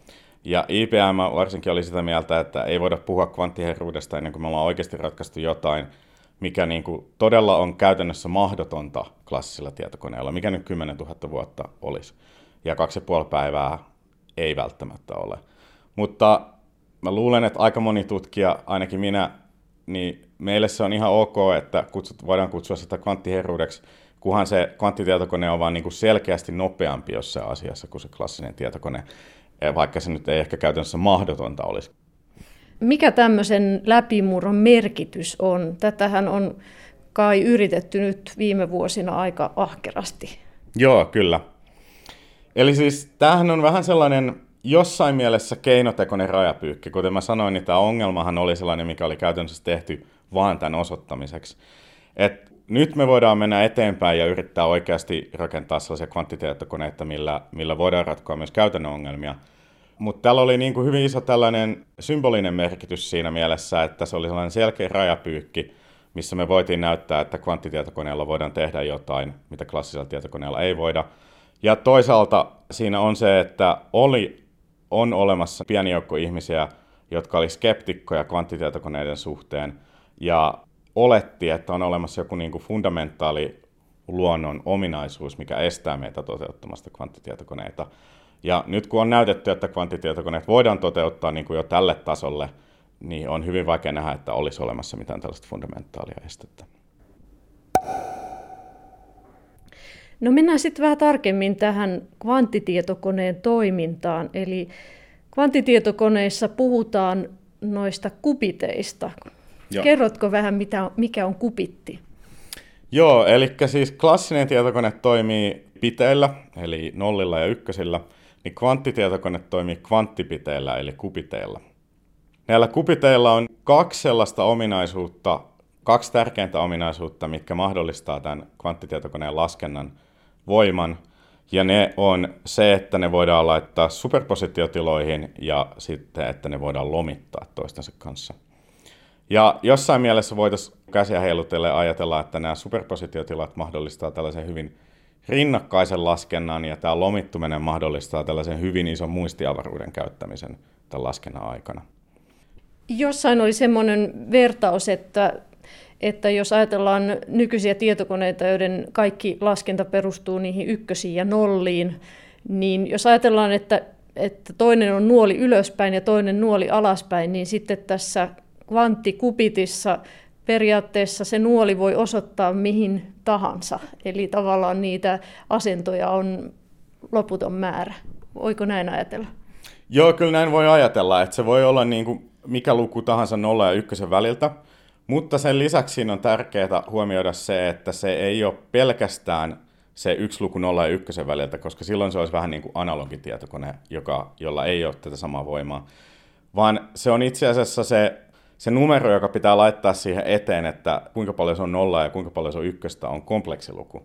Ja I B M varsinkin oli sitä mieltä, että ei voida puhua kvanttiherruudesta ennen kuin me ollaan oikeasti ratkaistu jotain, mikä niin kuin todella on käytännössä mahdotonta klassisilla tietokoneilla, mikä nyt kymmenentuhatta vuotta olisi. Ja kaksi ja puoli päivää ei välttämättä ole. Mutta mä luulen, että aika moni tutkija, ainakin minä, niin meille se on ihan ok, että kutsut, voidaan kutsua sitä kvanttiherruudeksi, kunhan se kvanttitietokone on vaan niin kuin selkeästi nopeampi jossain asiassa kuin se klassinen tietokone, vaikka se nyt ei ehkä käytännössä mahdotonta olisi. Mikä tämmöisen läpimurron merkitys on? Tätähän on kai yritetty nyt viime vuosina aika ahkerasti. Joo, kyllä. Eli siis tämähän on vähän sellainen jossain mielessä keinotekoinen rajapyykki. Kuten mä sanoin, niin tämä ongelmahan oli sellainen, mikä oli käytännössä tehty vaan tämän osoittamiseksi. Et nyt me voidaan mennä eteenpäin ja yrittää oikeasti rakentaa sellaisia kvanttitietokoneita, millä, millä voidaan ratkoa myös käytännön ongelmia. Mutta täällä oli niin kuin hyvin iso tällainen symbolinen merkitys siinä mielessä, että se oli sellainen selkeä rajapyykki, missä me voitiin näyttää, että kvanttitietokoneella voidaan tehdä jotain, mitä klassisella tietokoneella ei voida. Ja toisaalta siinä on se, että oli, on olemassa pieni joukko ihmisiä, jotka oli skeptikkoja kvanttitietokoneiden suhteen ja oletti, että on olemassa joku niin kuin fundamentaali luonnon ominaisuus, mikä estää meitä toteuttamasta kvanttitietokoneita. Ja nyt kun on näytetty, että kvanttitietokoneet voidaan toteuttaa niin kuin jo tälle tasolle, niin on hyvin vaikea nähdä, että olisi olemassa mitään tällaista fundamentaalia estettä. No mennään sitten vähän tarkemmin tähän kvanttitietokoneen toimintaan. Eli kvanttitietokoneissa puhutaan noista kubiteista. Joo. Kerrotko vähän, mitä, mikä on kubitti? Joo, eli siis klassinen tietokone toimii piteillä, eli nollilla ja ykkösillä, niin kvanttitietokone toimii kvanttipiteillä, eli kubiteilla. Näillä kubiteilla on kaksi sellaista ominaisuutta, kaksi tärkeintä ominaisuutta, mitkä mahdollistaa tämän kvanttitietokoneen laskennan voiman, ja ne on se, että ne voidaan laittaa superpositiotiloihin ja sitten, että ne voidaan lomittaa toistensa kanssa. Ja jossain mielessä voitaisiin käsiä heilutella ja ajatella, että nämä superpositiotilat mahdollistaa tällaisen hyvin rinnakkaisen laskennan, ja tämä lomittuminen mahdollistaa tällaisen hyvin ison muistiavaruuden käyttämisen tämän laskennan aikana. Jossain oli semmoinen vertaus, että, että jos ajatellaan nykyisiä tietokoneita, joiden kaikki laskenta perustuu niihin ykkösiin ja nolliin, niin jos ajatellaan, että, että toinen on nuoli ylöspäin ja toinen nuoli alaspäin, niin sitten tässä kvanttikubitissa periaatteessa se nuoli voi osoittaa mihin tahansa, eli tavallaan niitä asentoja on loputon määrä. Voiko näin ajatella? Joo, kyllä näin voi ajatella, että se voi olla niin kuin mikä luku tahansa nolla ja ykkösen väliltä, mutta sen lisäksi siinä on tärkeää huomioida se, että se ei ole pelkästään se yksi luku nolla ja ykkösen väliltä, koska silloin se olisi vähän niin kuin analogitietokone, joka, jolla ei ole tätä samaa voimaa, vaan se on itse asiassa se Se numero, joka pitää laittaa siihen eteen, että kuinka paljon se on nollaa ja kuinka paljon se on ykköstä, on kompleksiluku.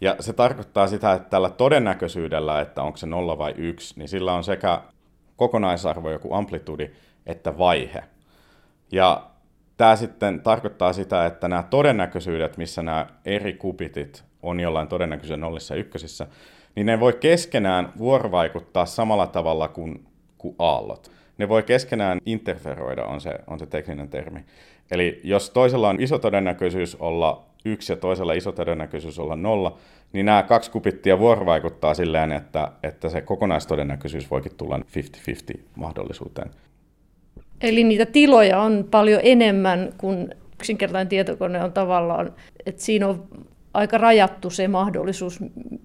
Ja se tarkoittaa sitä, että tällä todennäköisyydellä, että onko se nolla vai yksi, niin sillä on sekä kokonaisarvo, joku amplitudi, että vaihe. Ja tämä sitten tarkoittaa sitä, että nämä todennäköisyydet, missä nämä eri kubitit on jollain todennäköisyyden nollissa ja ykkösissä, niin ne voi keskenään vuorovaikuttaa samalla tavalla kuin, kuin aallot. Ne voi keskenään interferoida, on se, on se tekninen termi. Eli jos toisella on iso todennäköisyys olla yksi ja toisella iso todennäköisyys olla nolla, niin nämä kaksi kubittia vuorovaikuttaa silleen, että, että se kokonaistodennäköisyys voikin tulla viisikymmentä viisikymmentä mahdollisuuteen. Eli niitä tiloja on paljon enemmän kuin yksinkertainen tietokone on tavallaan, että siinä on aika rajattu se mahdollisuus,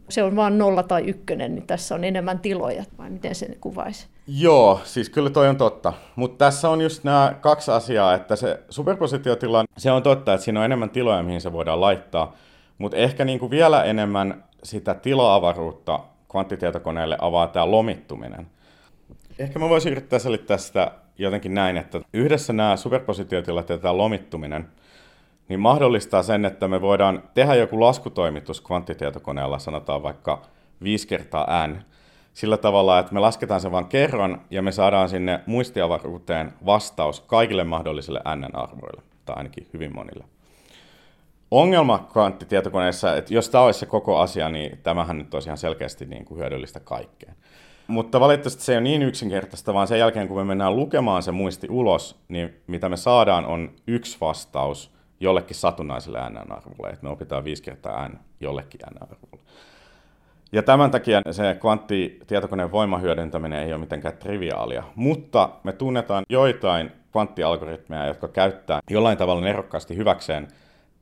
se on vain nolla tai ykkönen, niin tässä on enemmän tiloja, vai miten sen kuvaisi? Joo, siis kyllä toi on totta, mutta tässä on just nämä kaksi asiaa, että se superpositiotila, se on totta, että siinä on enemmän tiloja, mihin se voidaan laittaa, mutta ehkä niinku vielä enemmän sitä tila-avaruutta kvanttitietokoneelle avaa tämä lomittuminen. Ehkä mä voisin yrittää selittää sitä jotenkin näin, että yhdessä nämä superpositiotilat ja tämä lomittuminen niin mahdollistaa sen, että me voidaan tehdä joku laskutoimitus kvanttitietokoneella, sanotaan vaikka viisi kertaa n, sillä tavalla, että me lasketaan se vain kerran ja me saadaan sinne muistiavaruuteen vastaus kaikille mahdollisille n-arvoille, tai ainakin hyvin monille. Ongelma kvanttitietokoneessa, että jos tämä olisi se koko asia, niin tämähän nyt olisi ihan selkeästi niin kuin hyödyllistä kaikkeen. Mutta valitettavasti se ei ole niin yksinkertaista, vaan sen jälkeen kun me mennään lukemaan se muisti ulos, niin mitä me saadaan on yksi vastaus jollekin satunnaiselle n-arvolle, että me opitaan viisi kertaa n jollekin n-arvolle. Ja tämän takia se kvanttitietokoneen voimahyödyntäminen ei ole mitenkään triviaalia, mutta me tunnetaan joitain kvanttialgoritmeja, jotka käyttää jollain tavalla nerokkaasti hyväkseen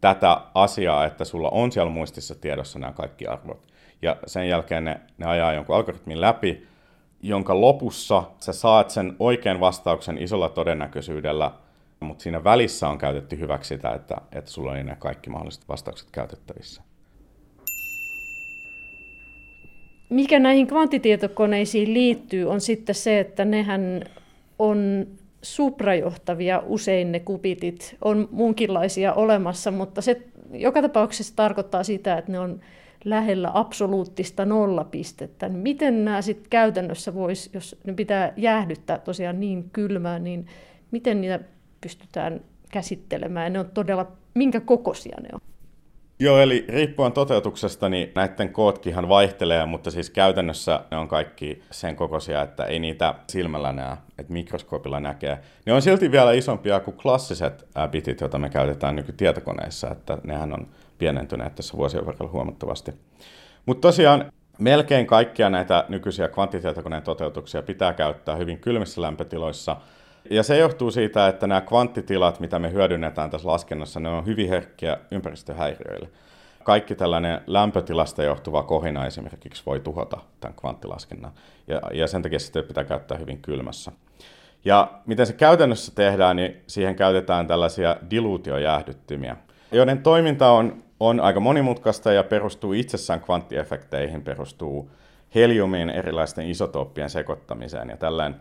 tätä asiaa, että sulla on siellä muistissa tiedossa nämä kaikki arvot. Ja sen jälkeen ne, ne ajaa jonkun algoritmin läpi, jonka lopussa sä saat sen oikean vastauksen isolla todennäköisyydellä, mutta siinä välissä on käytetty hyväksi sitä, että, että sulla on nämä kaikki mahdolliset vastaukset käytettävissä. Mikä näihin kvanttitietokoneisiin liittyy, on sitten se, että nehän on suprajohtavia usein ne kubitit. On muunkinlaisia olemassa, mutta se joka tapauksessa tarkoittaa sitä, että ne on lähellä absoluuttista nollapistettä. Miten nämä sitten käytännössä voisi, jos ne pitää jäähdyttää tosiaan niin kylmään, niin miten niitä pystytään käsittelemään? Ne on todella, minkä kokoisia ne on? Joo, eli riippuen toteutuksesta, niin näiden kootkinhan vaihtelee, mutta siis käytännössä ne on kaikki sen kokoisia, että ei niitä silmällä näe, että mikroskoopilla näkee. Ne on silti vielä isompia kuin klassiset bitit, joita me käytetään nykytietokoneissa, että nehän on pienentyneet tässä vuosien varrella huomattavasti. Mutta tosiaan melkein kaikkia näitä nykyisiä kvanttitietokoneen toteutuksia pitää käyttää hyvin kylmissä lämpötiloissa. Ja se johtuu siitä, että nämä kvanttitilat, mitä me hyödynnetään tässä laskennassa, ne on hyvin herkkiä ympäristöhäiriöille. Kaikki tällainen lämpötilasta johtuva kohina esimerkiksi voi tuhota tämän kvanttilaskennan, ja, ja sen takia sitä pitää käyttää hyvin kylmässä. Ja miten se käytännössä tehdään, niin siihen käytetään tällaisia diluutiojäähdyttymiä, joiden toiminta on, on aika monimutkaista ja perustuu itsessään kvanttiefekteihin, perustuu heliumiin erilaisten isotooppien sekoittamiseen ja tällainen.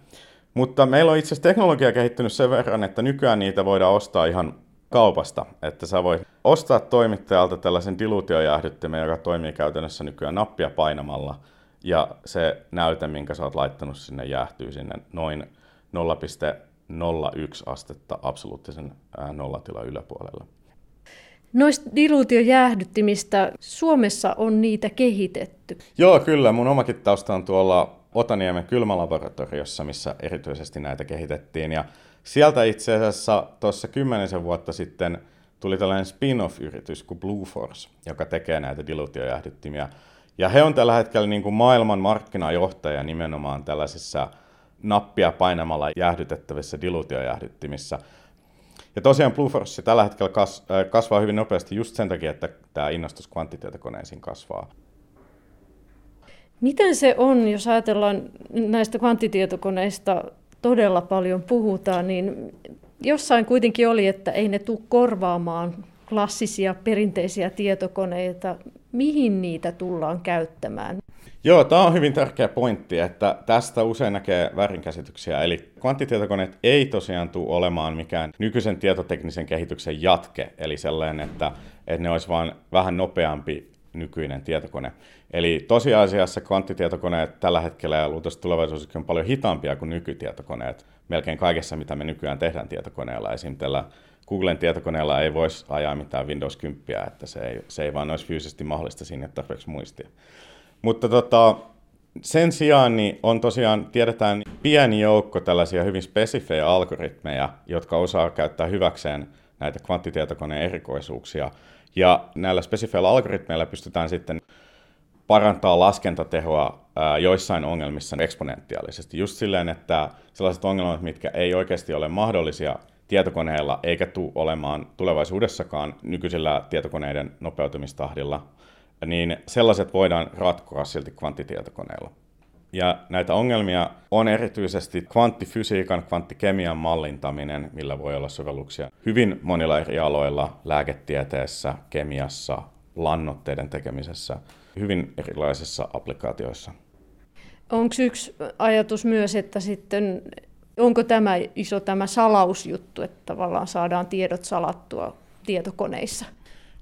Mutta meillä on itse asiassa teknologia kehittynyt sen verran, että nykyään niitä voidaan ostaa ihan kaupasta. Että sä voit ostaa toimittajalta tällaisen diluutiojäähdyttimen, joka toimii käytännössä nykyään nappia painamalla. Ja se näyte, minkä sä oot laittanut sinne, jäähtyy sinne noin nolla pilkku nolla yksi astetta absoluuttisen nollatilan yläpuolella. Noista diluutiojäähdyttimistä Suomessa on niitä kehitetty. Joo, kyllä. Mun omakin tausta on tuolla Otaniemen kylmälaboratoriossa, missä erityisesti näitä kehitettiin. Ja sieltä itse asiassa tuossa kymmenisen vuotta sitten tuli tällainen spin-off-yritys kuin Bluefors, joka tekee näitä diluutiojäähdyttimiä. Ja he on tällä hetkellä niin kuin maailman markkinajohtaja nimenomaan tällaisissa nappia painamalla jäähdytettävissä diluutiojäähdyttimissä. Ja tosiaan Bluefors tällä hetkellä kasvaa hyvin nopeasti just sen takia, että tämä innostus kvanttitietokoneisiin kasvaa. Miten se on, jos ajatellaan näistä kvanttitietokoneista todella paljon puhutaan, niin jossain kuitenkin oli, että ei ne tule korvaamaan klassisia perinteisiä tietokoneita. Mihin niitä tullaan käyttämään? Joo, tämä on hyvin tärkeä pointti, että tästä usein näkee väärinkäsityksiä. Eli kvanttitietokoneet ei tosiaan tule olemaan mikään nykyisen tietoteknisen kehityksen jatke, eli sellainen, että, että ne olisi vaan vähän nopeampi nykyinen tietokone. Eli tosiasiassa kvanttitietokoneet tällä hetkellä ja luultavasti tulevaisuudessa on paljon hitaampia kuin nykytietokoneet. Melkein kaikessa, mitä me nykyään tehdään tietokoneella. Esimerkiksi tällä Googlen tietokoneella ei voisi ajaa mitään Windows kymmenen, että se ei, se ei vaan olisi fyysisesti mahdollista sinne tarpeeksi muistia. Mutta tota, sen sijaan niin on tosiaan, tiedetään pieni joukko tällaisia hyvin spesifejä algoritmeja, jotka osaa käyttää hyväkseen näitä kvanttitietokoneen erikoisuuksia. Ja näillä spesifeillä algoritmeilla pystytään sitten parantamaan laskentatehoa joissain ongelmissa eksponentiaalisesti. Just silleen, että sellaiset ongelmat, mitkä ei oikeasti ole mahdollisia tietokoneilla, eikä tule olemaan tulevaisuudessakaan nykyisillä tietokoneiden nopeutumistahdilla, niin sellaiset voidaan ratkoa silti kvanttitietokoneilla. Ja näitä ongelmia on erityisesti kvanttifysiikan, kvanttikemian mallintaminen, millä voi olla sovelluksia hyvin monilla eri aloilla, lääketieteessä, kemiassa, lannoitteiden tekemisessä, hyvin erilaisissa applikaatioissa. Onko yksi ajatus myös, että sitten onko tämä iso tämä salausjuttu, että tavallaan saadaan tiedot salattua tietokoneissa?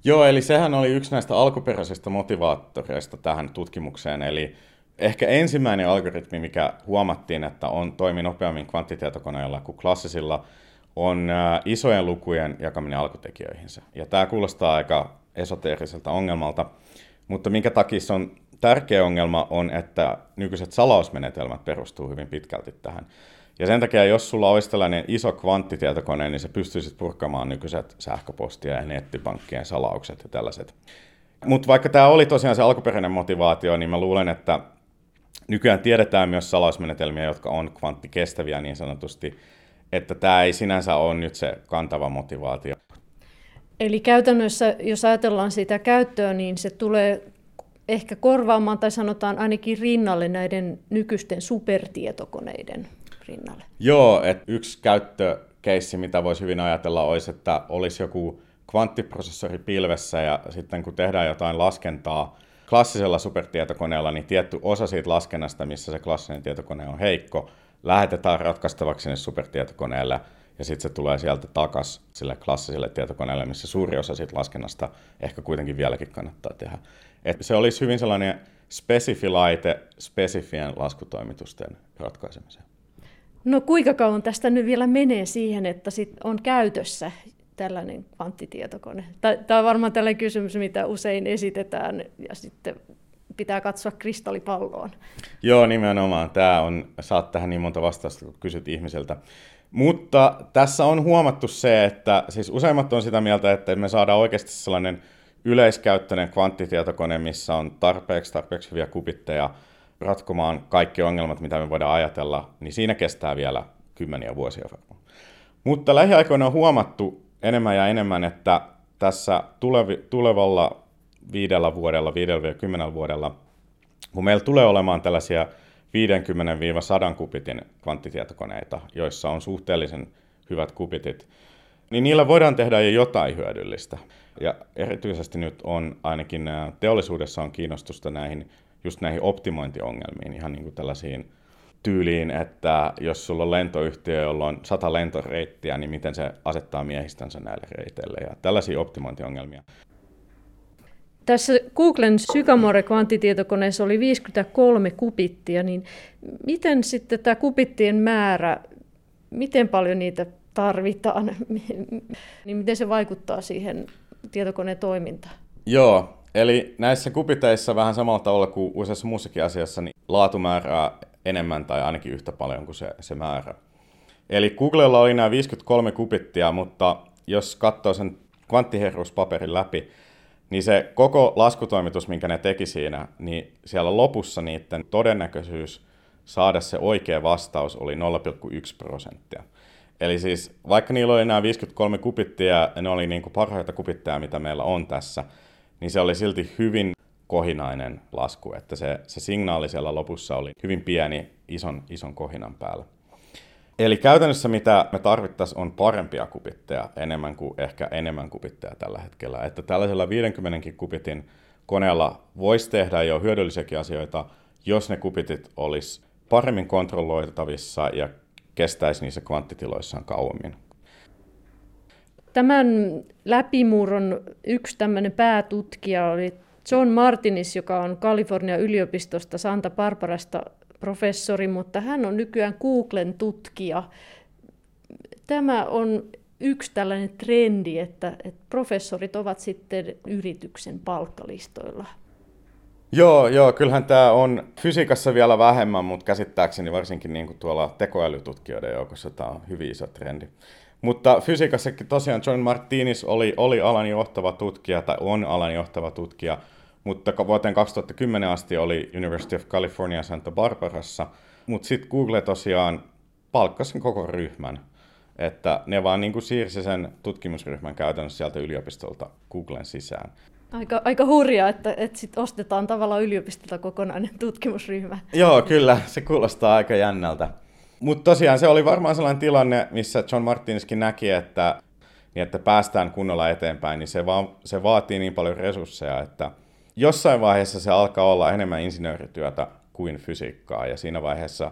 Joo, eli sehän oli yksi näistä alkuperäisistä motivaattoreista tähän tutkimukseen, eli ehkä ensimmäinen algoritmi, mikä huomattiin, että on toimii nopeammin kvanttitietokoneella kuin klassisilla, on isojen lukujen jakaminen alkutekijöihinsä. Ja tämä kuulostaa aika esoteeriseltä ongelmalta, mutta minkä takia se on tärkeä ongelma on, että nykyiset salausmenetelmät perustuu hyvin pitkälti tähän. Ja sen takia, jos sulla olisi tällainen iso kvanttitietokone, niin sä pystyisit purkamaan nykyiset sähköpostia ja nettipankkien salaukset ja tällaiset. Mutta vaikka tämä oli tosiaan se alkuperäinen motivaatio, niin mä luulen, että nykyään tiedetään myös salausmenetelmiä, jotka on kvanttikestäviä niin sanotusti, että tämä ei sinänsä ole nyt se kantava motivaatio. Eli käytännössä, jos ajatellaan sitä käyttöä, niin se tulee ehkä korvaamaan tai sanotaan ainakin rinnalle näiden nykyisten supertietokoneiden rinnalle. Joo, että yksi käyttökeissi, mitä voisi hyvin ajatella, olisi, että olisi joku kvanttiprosessori pilvessä ja sitten kun tehdään jotain laskentaa klassisella supertietokoneella, niin tietty osa siitä laskennasta, missä se klassinen tietokone on heikko, lähetetään ratkaistavaksi sinne supertietokoneelle ja sitten se tulee sieltä takaisin sille klassiselle tietokoneelle, missä suuri osa siitä laskennasta ehkä kuitenkin vieläkin kannattaa tehdä. Et se olisi hyvin sellainen spesifilaite spesifien laskutoimitusten ratkaisemiseen. No kuinka kauan tästä nyt vielä menee siihen, että sit on käytössä tällainen kvanttitietokone? Tämä on varmaan tällainen kysymys, mitä usein esitetään ja sitten pitää katsoa kristallipalloon. Joo, nimenomaan. Tämä on, saat tähän niin monta vastausta, kun kysyt ihmiseltä. Mutta tässä on huomattu se, että siis useimmat on sitä mieltä, että me saadaan oikeasti sellainen yleiskäyttöinen kvanttitietokone, missä on tarpeeksi, tarpeeksi hyviä kubitteja ratkomaan kaikki ongelmat, mitä me voidaan ajatella, niin siinä kestää vielä kymmeniä vuosia varmaan. Mutta lähiaikoina on huomattu enemmän ja enemmän, että tässä tulevi, tulevalla viidellä vuodella, viidellä ja kymmenellä vuodella, kun meillä tulee olemaan tällaisia viisikymmentä sataan kubitin kvanttitietokoneita, joissa on suhteellisen hyvät kubitit, niin niillä voidaan tehdä jo jotain hyödyllistä. Ja erityisesti nyt on ainakin teollisuudessa on kiinnostusta näihin, just näihin optimointiongelmiin, ihan niin kuin tällaisiin tyyliin, että jos sulla on lentoyhtiö, jolla on sata lentoreittiä, niin miten se asettaa miehistönsä näille reiteille ja tällaisia optimointiongelmia. Tässä Googlen Sycamore-kvanttitietokoneessa oli viisikymmentäkolme kubittia, niin miten sitten tämä kubittien määrä, miten paljon niitä tarvitaan, niin miten se vaikuttaa siihen tietokoneen toimintaan? Joo, eli näissä kubiteissa vähän samalla tavalla kuin useassa muussakin asiassa, niin laatu määrää enemmän tai ainakin yhtä paljon kuin se, se määrä. Eli Googlella oli nämä viisikymmentäkolme kubittia, mutta jos katsoo sen kvanttiherruuspaperin läpi, niin se koko laskutoimitus, minkä ne teki siinä, niin siellä lopussa niiden todennäköisyys saada se oikea vastaus oli nolla pilkku yksi prosenttia. Eli siis vaikka niillä oli nämä viisikymmentäkolme kubittia, ne oli niin kuin parhaita kubitteja, mitä meillä on tässä, niin se oli silti hyvin kohinainen lasku, että se, se signaali siellä lopussa oli hyvin pieni ison, ison kohinan päällä. Eli käytännössä mitä me tarvittaisiin on parempia kubitteja enemmän kuin ehkä enemmän kubitteja tällä hetkellä. Että tällaisella viidenkymmenen kubitin koneella voisi tehdä jo hyödyllisiäkin asioita, jos ne kubitit olisi paremmin kontrolloitavissa ja kestäisi niissä kvanttitiloissaan kauemmin. Tämän läpimurron yksi tämmöinen päätutkija oli John Martinis, joka on Kalifornian yliopistosta Santa Barbarasta professori, mutta hän on nykyään Googlen tutkija. Tämä on yksi tällainen trendi, että, että professorit ovat sitten yrityksen palkkalistoilla. Joo, joo, kyllähän tämä on fysiikassa vielä vähemmän, mutta käsittääkseni varsinkin niin kuin tuolla tekoälytutkijoiden joukossa tämä on hyvin iso trendi. Mutta fysiikassakin tosiaan John Martinis oli, oli alan johtava tutkija tai on alan johtava tutkija, mutta vuoteen kaksituhattakymmenen asti oli University of California Santa Barbarassa, mutta sitten Google tosiaan palkkasi sen koko ryhmän, että ne vaan niin kuin siirsi sen tutkimusryhmän käytännössä sieltä yliopistolta Googlen sisään. Aika, aika hurjaa, että, että sit ostetaan tavallaan yliopistolta kokonainen tutkimusryhmä. Joo, kyllä, se kuulostaa aika jännältä. Mutta tosiaan se oli varmaan sellainen tilanne, missä John Martiniskin näki, että, niin että päästään kunnolla eteenpäin, niin se, va- se vaatii niin paljon resursseja, että jossain vaiheessa se alkaa olla enemmän insinöörityötä kuin fysiikkaa, ja siinä vaiheessa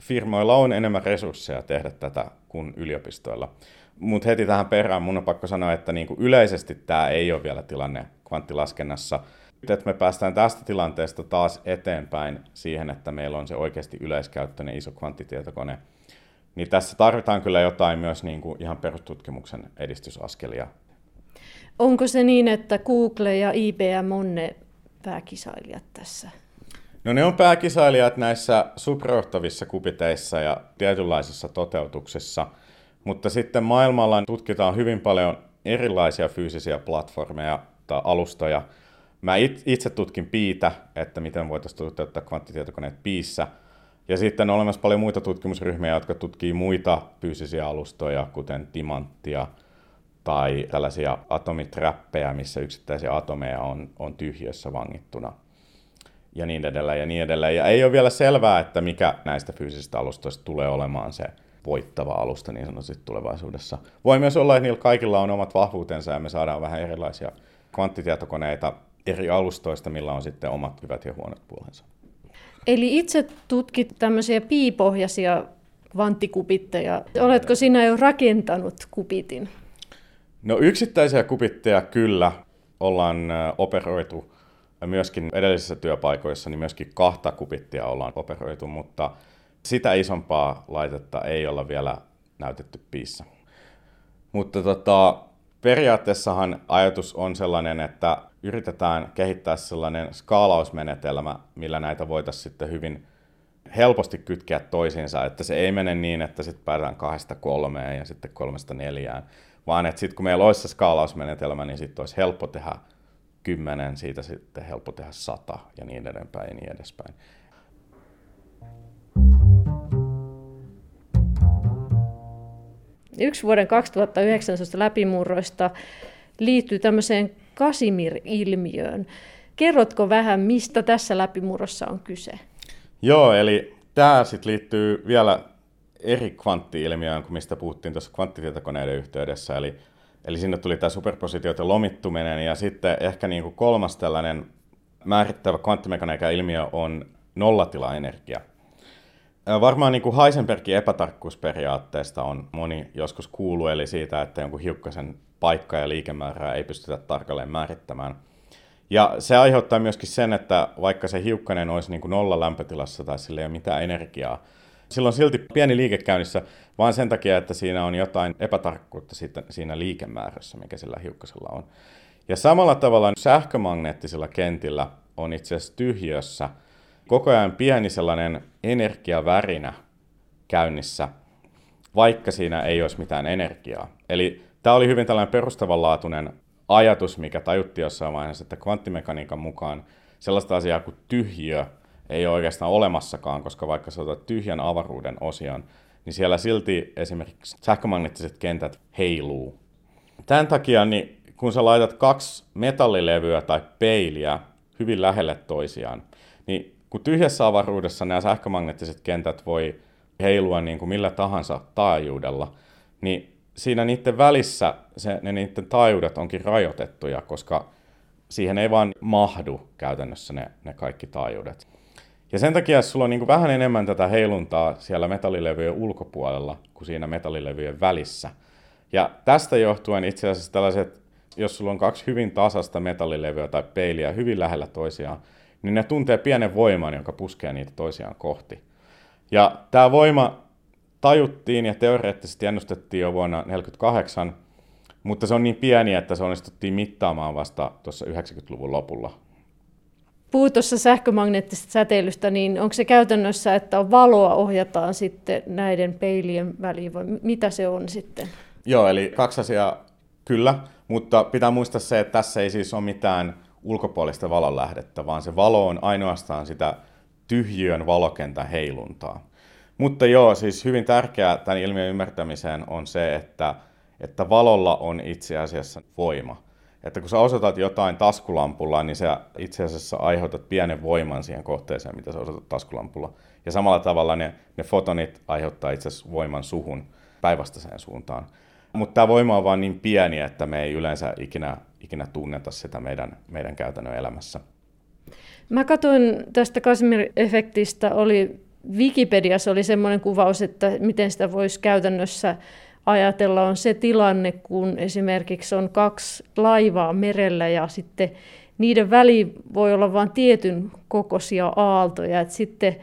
firmoilla on enemmän resursseja tehdä tätä kuin yliopistoilla. Mutta heti tähän perään mun on pakko sanoa, että niinku yleisesti tämä ei ole vielä tilanne kvanttilaskennassa. Että me päästään tästä tilanteesta taas eteenpäin siihen, että meillä on se oikeasti yleiskäyttöinen iso kvanttitietokone. Niin tässä tarvitaan kyllä jotain myös niinku ihan perustutkimuksen edistysaskelia. Onko se niin, että Google ja I B M on ne pääkisailijat tässä? No ne on pääkisailijat näissä suprajohtavissa kubiteissa ja tietynlaisissa toteutuksissa, mutta sitten maailmalla tutkitaan hyvin paljon erilaisia fyysisiä platformeja tai alustoja. Mä itse tutkin piitä, että miten voitaisiin toteuttaa kvanttitietokoneet piissä. Ja sitten on olemassa paljon muita tutkimusryhmiä, jotka tutkii muita fyysisiä alustoja, kuten timanttia tai tällaisia atomiträppejä, missä yksittäisiä atomeja on, on tyhjössä vangittuna. Ja niin edelleen ja niin edelleen. Ja ei ole vielä selvää, että mikä näistä fyysisistä alustoista tulee olemaan se voittava alusta niin sanotusti tulevaisuudessa. Voi myös olla, että niillä kaikilla on omat vahvuutensa ja me saadaan vähän erilaisia kvanttitietokoneita eri alustoista, millä on sitten omat hyvät ja huonot puolensa. Eli itse tutkit tämmöisiä piipohjaisia kvanttikubitteja. Oletko sinä jo rakentanut kubitin? No yksittäisiä kubitteja kyllä ollaan operoitu. Myöskin edellisissä työpaikoissa niin myöskin kahta kubittia ollaan operoitu, mutta sitä isompaa laitetta ei olla vielä näytetty piissä. Mutta tota, periaatteessahan ajatus on sellainen, että yritetään kehittää sellainen skaalausmenetelmä, millä näitä voitaisiin sitten hyvin helposti kytkeä toisiinsa, että se ei mene niin, että sitten päästään kahdesta kolmeen ja sitten kolmesta neljään, vaan että sitten kun meillä olisi se skaalausmenetelmä, niin sitten olisi helppo tehdä kymmenen, siitä sitten helppo tehdä sata ja niin edespäin ja niin edespäin. Yksi vuoden kaksituhattayhdeksäntoista läpimurroista liittyy tämmöiseen Casimir-ilmiöön. Kerrotko vähän, mistä tässä läpimurrossa on kyse? Joo, eli tämä sitten liittyy vielä eri kvanttiilmiöön kuin mistä puhuttiin tuossa kvanttitietokoneiden yhteydessä. Eli, eli sinne tuli tämä superpositioiden lomittuminen ja sitten ehkä niinku kolmas tällainen määrittävä kvanttimekaniikan ilmiö on nollatilaenergia. Varmaan niin kuin Heisenbergin epätarkkuusperiaatteesta on moni joskus kuullut, eli siitä, että jonkun hiukkasen paikkaa ja liikemäärää ei pystytä tarkalleen määrittämään. Ja se aiheuttaa myöskin sen, että vaikka se hiukkanen olisi niin kuin nolla lämpötilassa tai sillä ei ole mitään energiaa, silloin silti pieni liike käynnissä, vaan sen takia, että siinä on jotain epätarkkuutta siinä liikemäärässä, mikä sillä hiukkasella on. Ja samalla tavalla sähkömagneettisella kentillä on itse asiassa tyhjössä koko ajan pieni sellainen energiavärinä käynnissä, vaikka siinä ei olisi mitään energiaa. Eli tämä oli hyvin tällainen perustavanlaatuinen ajatus, mikä tajuttiin jossain vaiheessa, että kvanttimekaniikan mukaan sellaista asiaa kuin tyhjiö ei ole oikeastaan olemassakaan, koska vaikka sä otat tyhjän avaruuden osion, niin siellä silti esimerkiksi sähkömagneettiset kentät heiluu. Tämän takia, niin kun sä laitat kaksi metallilevyä tai peiliä hyvin lähelle toisiaan, niin kun tyhjässä avaruudessa nämä sähkömagneettiset kentät voi heilua niin kuin millä tahansa taajuudella, niin siinä niiden välissä se, ne niiden taajuudet onkin rajoitettuja, koska siihen ei vaan mahdu käytännössä ne, ne kaikki taajuudet. Ja sen takia, jos sulla on niin kuin vähän enemmän tätä heiluntaa siellä metallilevyjen ulkopuolella kuin siinä metallilevyjen välissä. Ja tästä johtuen itse asiassa tällaiset, jos sulla on kaksi hyvin tasasta metallilevyä tai peiliä hyvin lähellä toisiaan, niin ne tuntee pienen voiman, joka puskee niitä toisiaan kohti. Ja tämä voima tajuttiin ja teoreettisesti ennustettiin jo vuonna tuhatyhdeksänsataaneljäkymmentäkahdeksan, mutta se on niin pieni, että se onnistuttiin mittaamaan vasta tuossa yhdeksänkymmentäluvun lopulla. Puhut tuossa sähkömagneettisesta säteilystä, niin onko se käytännössä, että valoa ohjataan sitten näiden peilien väliin, vai mitä se on sitten? Joo, eli kaksi asiaa kyllä, mutta pitää muistaa se, että tässä ei siis ole mitään ulkopuolista valonlähdettä, vaan se valo on ainoastaan sitä tyhjön valokentän heiluntaa. Mutta joo, siis hyvin tärkeää tämän ilmiön ymmärtämiseen on se, että, että valolla on itse asiassa voima. Että kun sä osoitat jotain taskulampulla, niin sä itse asiassa aiheutat pienen voiman siihen kohteeseen, mitä sä osoitat taskulampulla. Ja samalla tavalla ne, ne fotonit aiheuttaa itse asiassa voiman suhun päinvastaiseen suuntaan. Mutta tämä voima on vaan niin pieni, että me ei yleensä ikinä, ikinä tunneta sitä meidän, meidän käytännön elämässä. Mä katsoin tästä Casimir-efektistä, oli Wikipediassa oli semmoinen kuvaus, että miten sitä voisi käytännössä ajatella, on se tilanne, kun esimerkiksi on kaksi laivaa merellä ja sitten niiden väli voi olla vain tietyn kokoisia aaltoja. Et sitten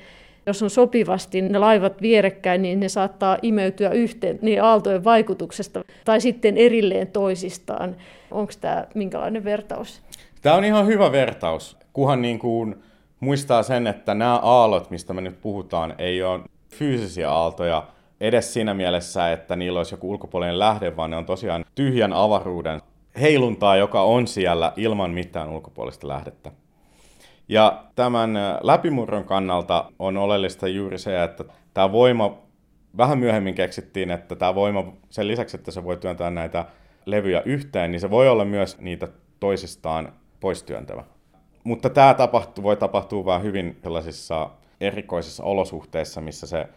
jos on sopivasti ne laivat vierekkäin, niin ne saattaa imeytyä yhteen niin aaltojen vaikutuksesta tai sitten erilleen toisistaan. Onko tämä minkälainen vertaus? Tämä on ihan hyvä vertaus, kunhan niin kuin muistaa sen, että nämä aallot, mistä me nyt puhutaan, ei ole fyysisiä aaltoja edes siinä mielessä, että niillä olisi joku ulkopuolinen lähde, vaan ne on tosiaan tyhjän avaruuden heiluntaa, joka on siellä ilman mitään ulkopuolista lähdettä. Ja tämän läpimurron kannalta on oleellista juuri se, että tämä voima, vähän myöhemmin keksittiin, että tämä voima, sen lisäksi, että se voi työntää näitä levyjä yhteen, niin se voi olla myös niitä toisistaan poistyöntävä. Mutta tämä tapahtuu, voi tapahtua vähän hyvin sellaisissa erikoisissa olosuhteissa, missä se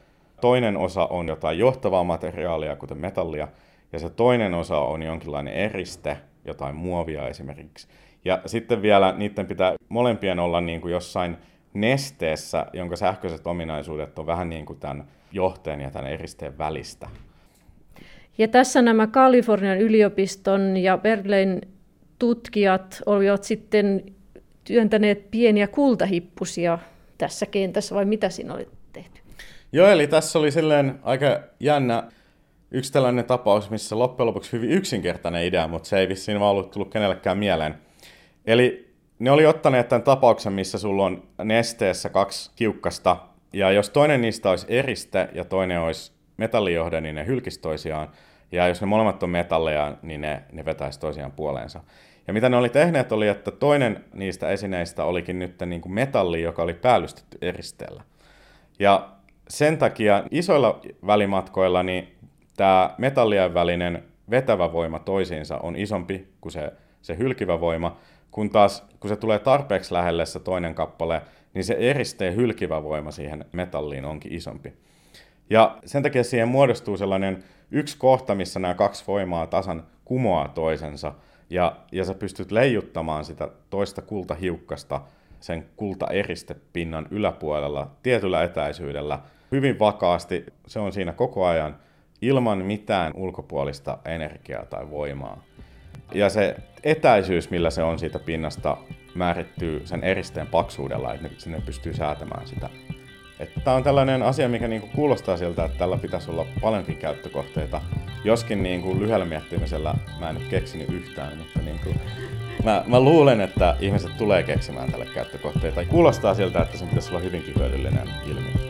toinen osa on jotain johtavaa materiaalia, kuten metallia, ja se toinen osa on jonkinlainen eriste, jotain muovia esimerkiksi. Ja sitten vielä niiden pitää molempien olla niin kuin jossain nesteessä, jonka sähköiset ominaisuudet on vähän niin kuin tämän johteen ja tämän eristeen välistä. Ja tässä nämä Kalifornian yliopiston ja Berkeleyn tutkijat olivat sitten työntäneet pieniä kultahippusia tässä kentässä, vai mitä siinä oli tehty? Joo, eli tässä oli silleen aika jännä yksi tällainen tapaus, missä loppujen lopuksi hyvin yksinkertainen idea, mutta se ei vissiin vaan ollut tullut kenellekään mieleen. Eli ne oli ottaneet tämän tapauksen, missä sulla on nesteessä kaksi hiukkasta, ja jos toinen niistä olisi eriste ja toinen olisi metallijohde, niin ne hylkisi toisiaan, ja jos ne molemmat on metalleja, niin ne, ne vetäisi toisiaan puoleensa. Ja mitä ne oli tehneet oli, että toinen niistä esineistä olikin nyt niin kuin metalli, joka oli päällystetty eristeellä. Ja sen takia isoilla välimatkoilla niin tämä metallien välinen vetävä voima toisiinsa on isompi kuin se, se hylkivä voima, kun taas kun se tulee tarpeeksi lähelle se toinen kappale, niin se eristeen hylkivä voima siihen metalliin onkin isompi. Ja sen takia siihen muodostuu sellainen yksi kohta, missä nämä kaksi voimaa tasan kumoaa toisensa, ja, ja sä pystyt leijuttamaan sitä toista kultahiukkasta sen kultaeristepinnan yläpuolella tietyllä etäisyydellä hyvin vakaasti. Se on siinä koko ajan ilman mitään ulkopuolista energiaa tai voimaa. Ja se etäisyys, millä se on siitä pinnasta, määrittyy sen eristeen paksuudella, että sinne pystyy säätämään sitä. Tämä on tällainen asia, mikä niinku kuulostaa siltä, että tällä pitäisi olla paljonkin käyttökohteita. Joskin niinku lyhyellä miettimisellä mä en nyt keksinyt yhtään, mutta niinku, mä, mä luulen, että ihmiset tulee keksimään tälle käyttökohteita. Kuulostaa siltä, että sen pitäisi olla hyvinkin hyödyllinen ilmiö.